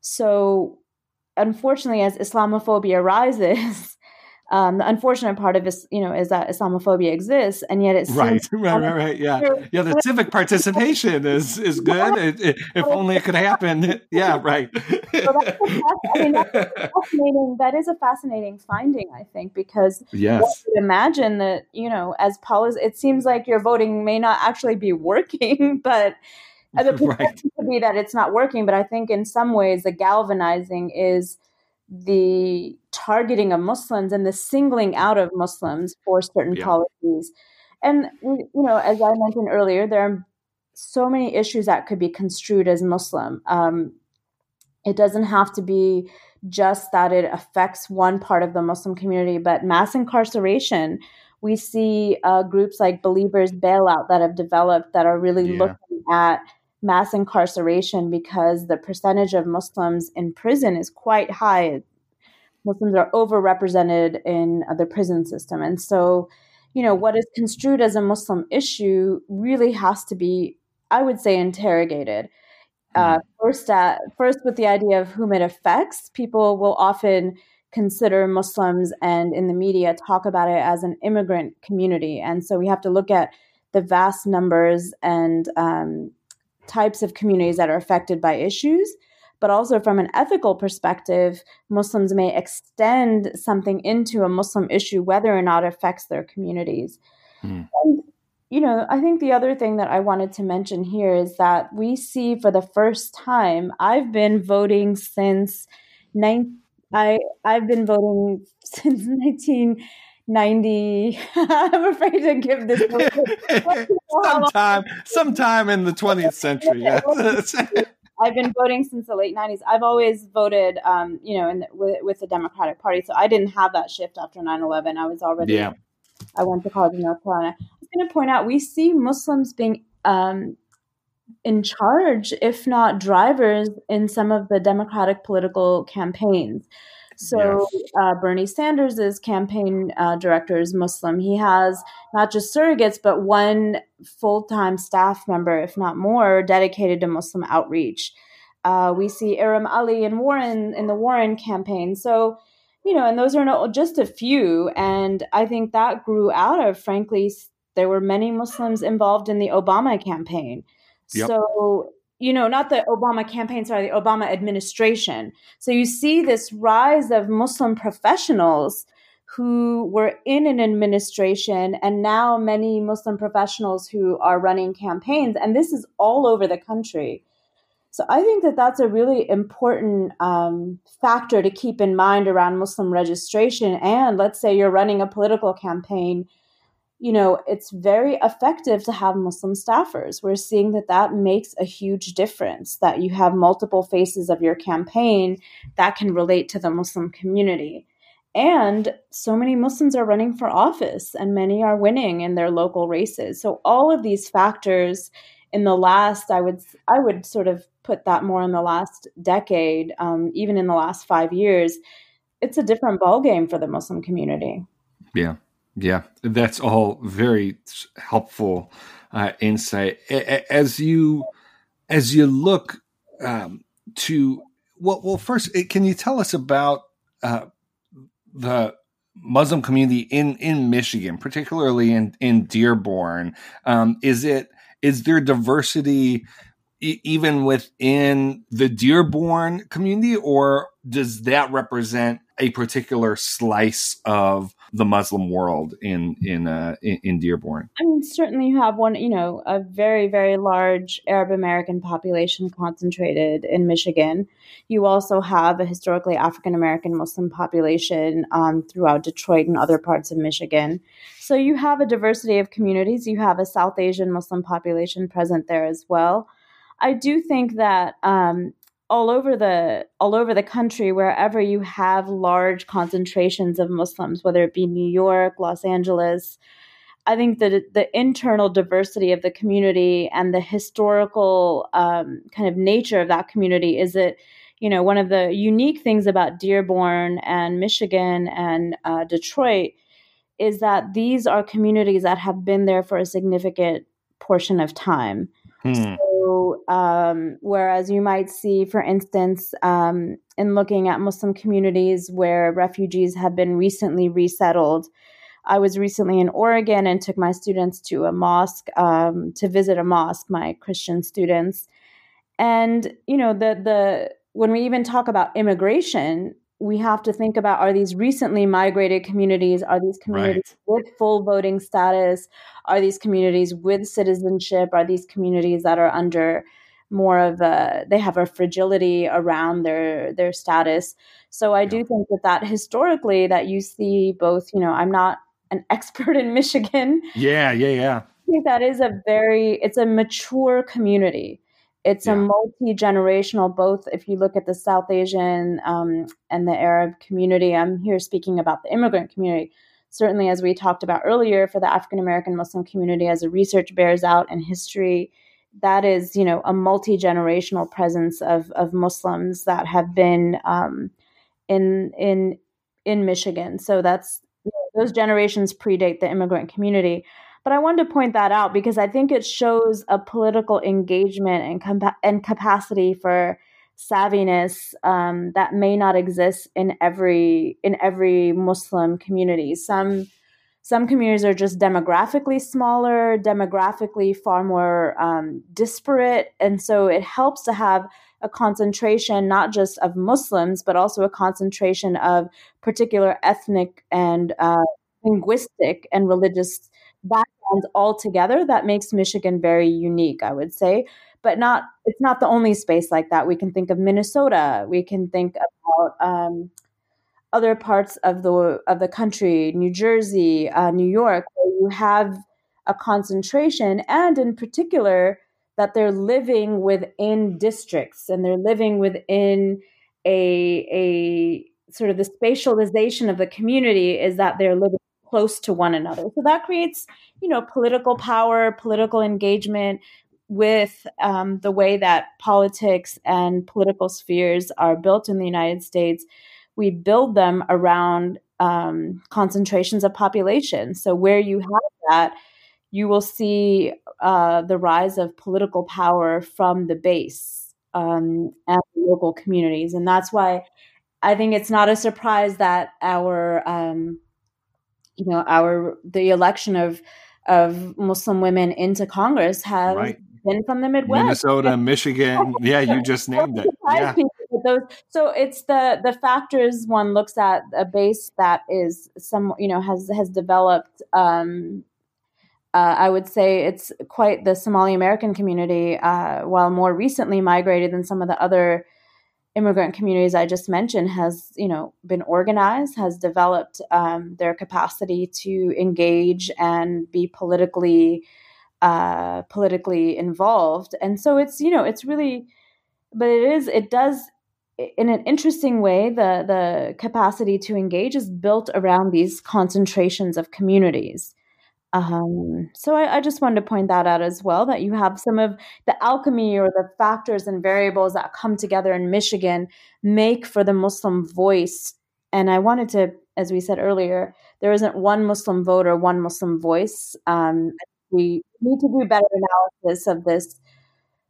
So unfortunately, as Islamophobia rises, um, the unfortunate part of this, you know, is that Islamophobia exists, and yet it's right, right, right, right, yeah, yeah. The civic participation is is good. It, it, if only it could happen. Yeah, right. So that's a, I mean, that's a fascinating, that is a fascinating finding, I think, because yes, you imagine that, you know, as policy, it seems like your voting may not actually be working, but the perception could be that it's not working. But I think in some ways, the galvanizing is the targeting of Muslims and the singling out of Muslims for certain yeah. policies. And, you know, as I mentioned earlier, there are so many issues that could be construed as Muslim. Um, it doesn't have to be just that it affects one part of the Muslim community, but mass incarceration. We see uh, groups like Believers Bailout that have developed that are really yeah. looking at mass incarceration, because the percentage of Muslims in prison is quite high. Muslims are overrepresented in the prison system. And so, you know, what is construed as a Muslim issue really has to be, I would say, interrogated. Uh, first, at, first with the idea of whom it affects. People will often consider Muslims, and in the media talk about it as an immigrant community. And so we have to look at the vast numbers and um, types of communities that are affected by issues. But also from an ethical perspective, Muslims may extend something into a Muslim issue, whether or not it affects their communities. Mm. And, you know, I think the other thing that I wanted to mention here is that we see, for the first time, I've been voting since nine, I I've been voting since nineteen. ninety. I'm afraid to give this sometime, sometime in the twentieth century. Yeah. I've been voting since the late nineties. I've always voted, um, you know, in the, with, with the Democratic Party. So I didn't have that shift after nine eleven. I was already, yeah. I went to college in North Carolina. I was going to point out, we see Muslims being um, in charge, if not drivers, in some of the Democratic political campaigns. So uh, Bernie Sanders' campaign uh, director is Muslim. He has not just surrogates, but one full-time staff member, if not more, dedicated to Muslim outreach. Uh, we see Iram Ali and Warren in the Warren campaign. So, you know, and those are not just a few. And I think that grew out of, frankly, there were many Muslims involved in the Obama campaign. Yep. So, you know, not the Obama campaign, sorry, the Obama administration. So you see this rise of Muslim professionals who were in an administration, and now many Muslim professionals who are running campaigns. And this is all over the country. So I think that that's a really important um, factor to keep in mind around Muslim registration. And let's say you're running a political campaign, you know, it's very effective to have Muslim staffers. We're seeing that that makes a huge difference, that you have multiple faces of your campaign that can relate to the Muslim community. And so many Muslims are running for office, and many are winning in their local races. So all of these factors in the last, I would I would sort of put that more in the last decade, um, even in the last five years, it's a different ballgame for the Muslim community. Yeah. Yeah, that's all very helpful uh, insight. As you as you look um, to well, well, first, can you tell us about uh, the Muslim community in, in Michigan, particularly in in Dearborn? Um, is it is there diversity e- even within the Dearborn community, or does that represent a particular slice of the Muslim world in in, uh, in in Dearborn? I mean, certainly you have one, you know, a very, very large Arab American population concentrated in Michigan. You also have a historically African American Muslim population um, throughout Detroit and other parts of Michigan. So you have a diversity of communities. You have a South Asian Muslim population present there as well. I do think that um, all over the all over the country, wherever you have large concentrations of Muslims, whether it be New York, Los Angeles, I think that the internal diversity of the community and the historical um, kind of nature of that community is that, you know, one of the unique things about Dearborn and Michigan and uh, Detroit is that these are communities that have been there for a significant portion of time. Hmm. So, um, whereas you might see, for instance, um, in looking at Muslim communities where refugees have been recently resettled, I was recently in Oregon and took my students to a mosque, um, to visit a mosque, my Christian students. And, you know, the, the, when we even talk about immigration, we have to think about, are these recently migrated communities, are these communities right. with full voting status, are these communities with citizenship, are these communities that are under more of a, they have a fragility around their their status. So I yeah. do think that that historically that you see both, you know, I'm not an expert in Michigan. Yeah, yeah, yeah. I think that is a very, it's a mature community. It's yeah. a multi-generational, both if you look at the South Asian um, and the Arab community. I'm here speaking about the immigrant community. Certainly, as we talked about earlier, for the African-American Muslim community, as the research bears out in history, that is, you know, a multi-generational presence of of Muslims that have been um, in in in Michigan. So that's, you know, those generations predate the immigrant community. But I wanted to point that out because I think it shows a political engagement and compa- and capacity for savviness um, that may not exist in every in every Muslim community. Some some communities are just demographically smaller, demographically far more um, disparate, and so it helps to have a concentration not just of Muslims but also a concentration of particular ethnic and uh, linguistic and religious backgrounds altogether. That makes Michigan very unique, I would say, but not, it's not the only space like that. We can think of Minnesota. We can think about um, other parts of the of the country, New Jersey, uh, New York, where you have a concentration, and in particular that they're living within districts and they're living within a a sort of the spatialization of the community is that they're living close to one another. So that creates, you know, political power, political engagement with um, the way that politics and political spheres are built in the United States. we build them around um, concentrations of population. So where you have that, you will see uh, the rise of political power from the base um, and local communities. And that's why I think it's not a surprise that our, um, you know, our the election of of Muslim women into Congress has right. been from the Midwest, Minnesota, Michigan. Yeah, you just named it. Yeah. Those, so it's the the factors one looks at, a base that is some, you know, has has developed. Um, uh, I would say it's quite the Somali American community, uh, while more recently migrated than some of the other immigrant communities I just mentioned, has, you know, been organized, has developed um, their capacity to engage and be politically uh, politically involved, and so it's you know it's really, but it is it does in an interesting way the the capacity to engage is built around these concentrations of communities. Um, so I, I just wanted to point that out as well, that you have some of the alchemy or the factors and variables that come together in Michigan make for the Muslim voice. And I wanted to, as we said earlier, there isn't one Muslim vote or one Muslim voice. Um, we need to do better analysis of this.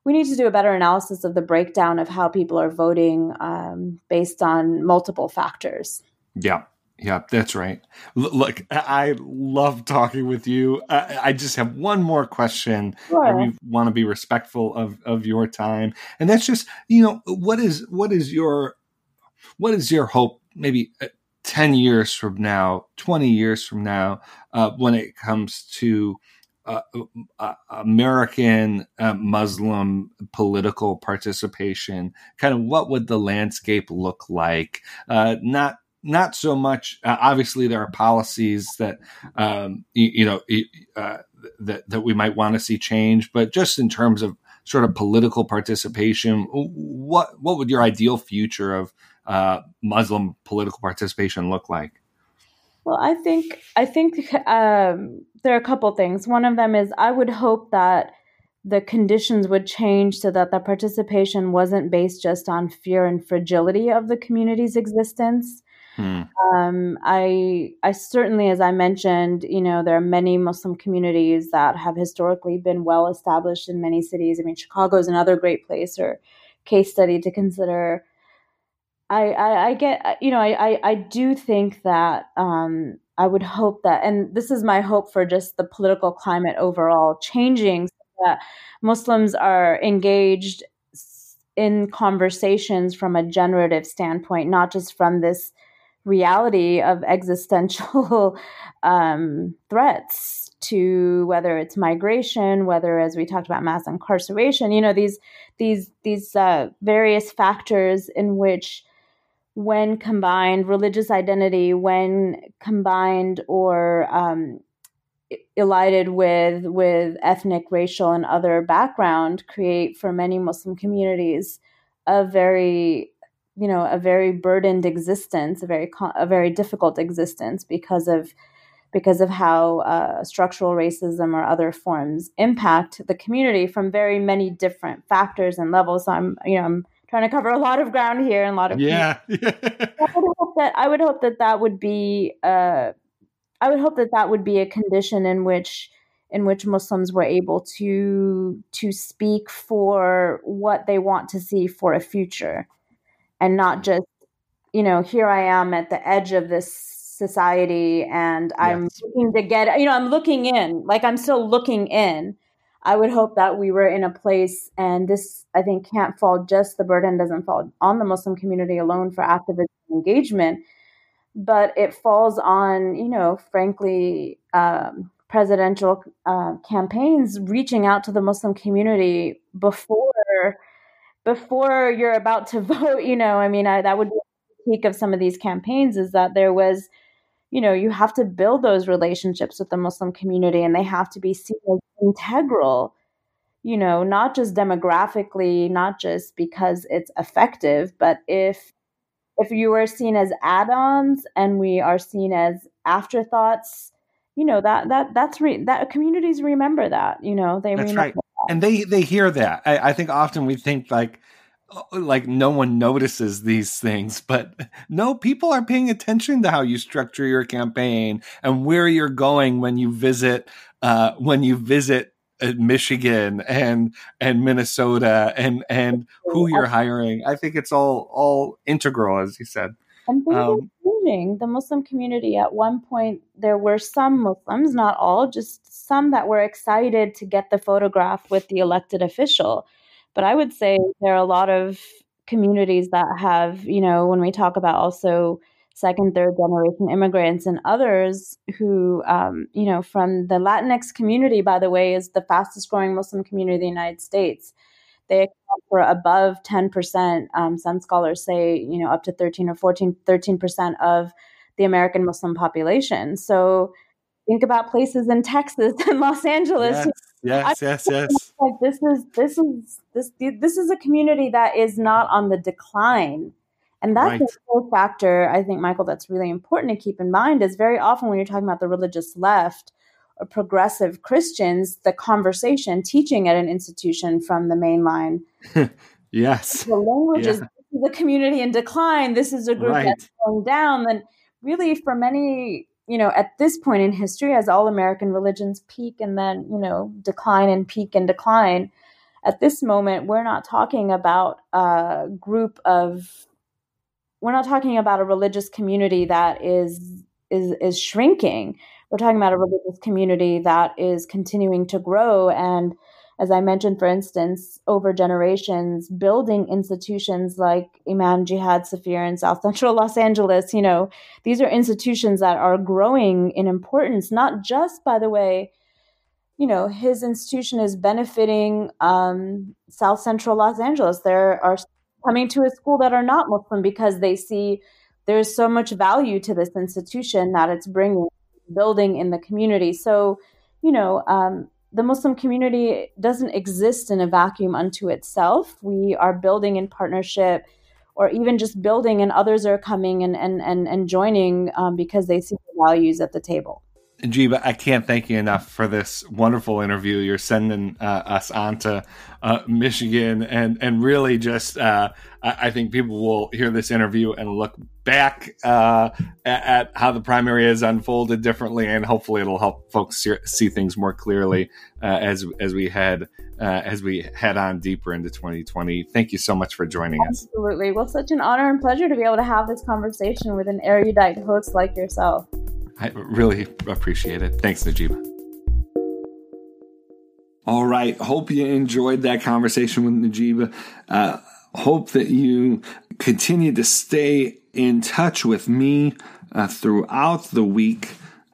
We need to do a better analysis of the breakdown of how people are voting um, based on multiple factors. Yeah. Yeah, that's right. Look, I love talking with you. I, I just have one more question. Sure. We want to be respectful of, of your time. And that's just, you know, what is what is your what is your hope maybe ten years from now, twenty years from now, uh, when it comes to Uh, uh, American uh, Muslim political participation? Kind of what would the landscape look like? Uh, not not so much. Uh, obviously, there are policies that um, you, you know uh, that that we might want to see change, but just in terms of sort of political participation, what what would your ideal future of uh, Muslim political participation look like? Well, I think I think um, there are a couple things. One of them is I would hope that the conditions would change so that the participation wasn't based just on fear and fragility of the community's existence. Hmm. Um, I I certainly, as I mentioned, you know, there are many Muslim communities that have historically been well established in many cities. I mean, Chicago is another great place or case study to consider. I, I, I get, you know, I, I, I do think that um, I would hope that, and this is my hope for just the political climate overall changing, so that Muslims are engaged in conversations from a generative standpoint, not just from this reality of existential um, threats to whether it's migration, whether, as we talked about, mass incarceration, you know, these these these uh, various factors in which, when combined, religious identity, when combined or um, elided with with ethnic, racial, and other background, create for many Muslim communities a very, you know, a very burdened existence, a very a very difficult existence because of because of how uh, structural racism or other forms impact the community from very many different factors and levels. So I'm, you know, I'm trying to cover a lot of ground here and a lot of yeah. I would hope that I would hope that that would be uh, I would hope that that would be a condition in which in which Muslims were able to to speak for what they want to see for a future, and not just, you know, here I am at the edge of this society and I'm yes. looking to get, you know, I'm looking in, like I'm still looking in. I would hope that we were in a place, and this, I think, can't fall, just the burden doesn't fall on the Muslim community alone for activism engagement, but it falls on, you know, frankly, um, presidential uh, campaigns reaching out to the Muslim community before, before you're about to vote, you know, I mean, I, that would be a critique of some of these campaigns, is that there was, you know, you have to build those relationships with the Muslim community, and they have to be seen as integral, you know, not just demographically, not just because it's effective, but if if you are seen as add-ons and we are seen as afterthoughts, you know, that that that's re- that communities remember that, you know, they that's remember right. that. And they they hear that. I, I think often we think like, like no one notices these things, but no, people are paying attention to how you structure your campaign and where you're going when you visit uh, when you visit Michigan and and Minnesota and and who you're hiring. I think it's all all integral, as you said. And we were including the Muslim community. At one point, there were some Muslims, not all, just some that were excited to get the photograph with the elected official. But I would say there are a lot of communities that have, you know, when we talk about also second, third generation immigrants and others who, um, you know, from the Latinx community, by the way, is the fastest growing Muslim community in the United States. They account for above ten percent. Um, some scholars say, you know, up to thirteen or fourteen, thirteen percent of the American Muslim population. So think about places in Texas and Los Angeles. Yes, yes, yes. yes. Like this is this is this this is a community that is not on the decline, and that's right. A whole factor, I think, Michael, that's really important to keep in mind. Is very often when you're talking about the religious left or progressive Christians, the conversation teaching at an institution from the mainline. Yes, the language yeah. is the community in decline. This is a group right. that's going down. Then, really, for many. You know, at this point in history, as all American religions peak and then, you know, decline and peak and decline, at this moment, we're not talking about a group of, we're not talking about a religious community that is is is shrinking. We're talking about a religious community that is continuing to grow. And as I mentioned, for instance, over generations, building institutions like Imam Jihad Zafir in South Central Los Angeles, you know, these are institutions that are growing in importance, not just, by the way, you know, his institution is benefiting um, South Central Los Angeles. There are coming to a school that are not Muslim because they see there's so much value to this institution that it's bringing, building in the community. So, you know, um, the Muslim community doesn't exist in a vacuum unto itself. We are building in partnership or even just building, and others are coming and and and, and joining um, because they see the values at the table. Najeeba, I can't thank you enough for this wonderful interview. You're sending uh, us on to uh, Michigan and, and really just, uh, I think people will hear this interview and look back uh, at how the primary has unfolded differently. And hopefully it'll help folks see things more clearly uh, as, as we head, uh, as we head on deeper into twenty twenty. Thank you so much for joining us. Absolutely. Well, such an honor and pleasure to be able to have this conversation with an erudite host like yourself. I really appreciate it. Thanks, Najeeba. All right. Hope you enjoyed that conversation with Najeeba. Uh, hope that you continue to stay in touch with me uh, throughout the week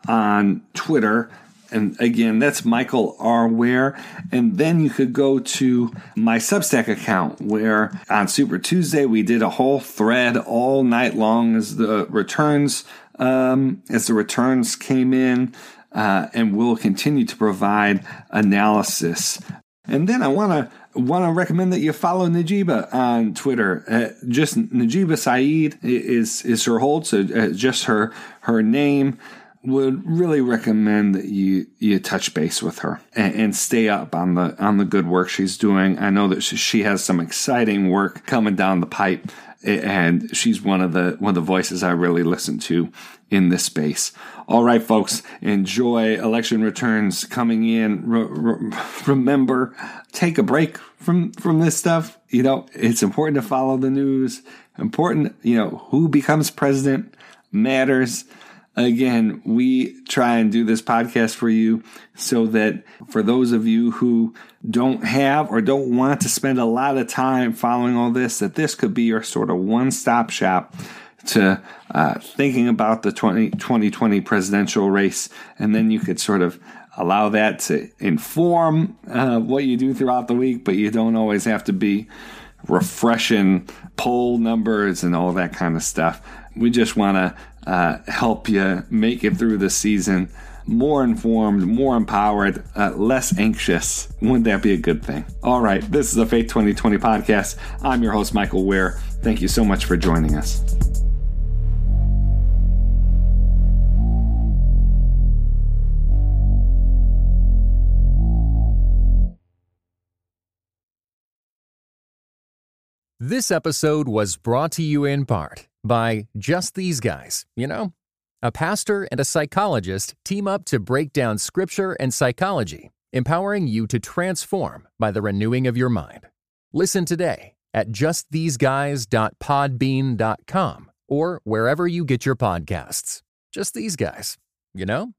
on Twitter. And again, that's Michael R. Ware. And then you could go to my Substack account where on Super Tuesday, we did a whole thread all night long as the returns Um, as the returns came in, uh, and we'll continue to provide analysis. And then I want to want to recommend that you follow Najeeba on Twitter. Uh, just Najeeba Syeed is is her hold, so uh, just her her name. Would really recommend that you you touch base with her and, and stay up on the on the good work she's doing. I know that she has some exciting work coming down the pipe. And she's one of the one of the voices I really listen to in this space. All right, folks, enjoy election returns coming in. Re- re- remember, take a break from from this stuff. You know, it's important to follow the news. Important, you know, who becomes president matters. Again, we try and do this podcast for you so that for those of you who don't have or don't want to spend a lot of time following all this, that this could be your sort of one-stop shop to uh, thinking about the twenty twenty presidential race. And then you could sort of allow that to inform uh, what you do throughout the week, but you don't always have to be refreshing poll numbers and all that kind of stuff. We just want to Uh, help you make it through the season more informed, more empowered, uh, less anxious. Wouldn't that be a good thing? All right. This is the Faith twenty twenty podcast. I'm your host, Michael Ware. Thank you so much for joining us. This episode was brought to you in part by Just These Guys, you know? A pastor and a psychologist team up to break down scripture and psychology, empowering you to transform by the renewing of your mind. Listen today at just these guys dot podbean dot com or wherever you get your podcasts. Just These Guys, you know?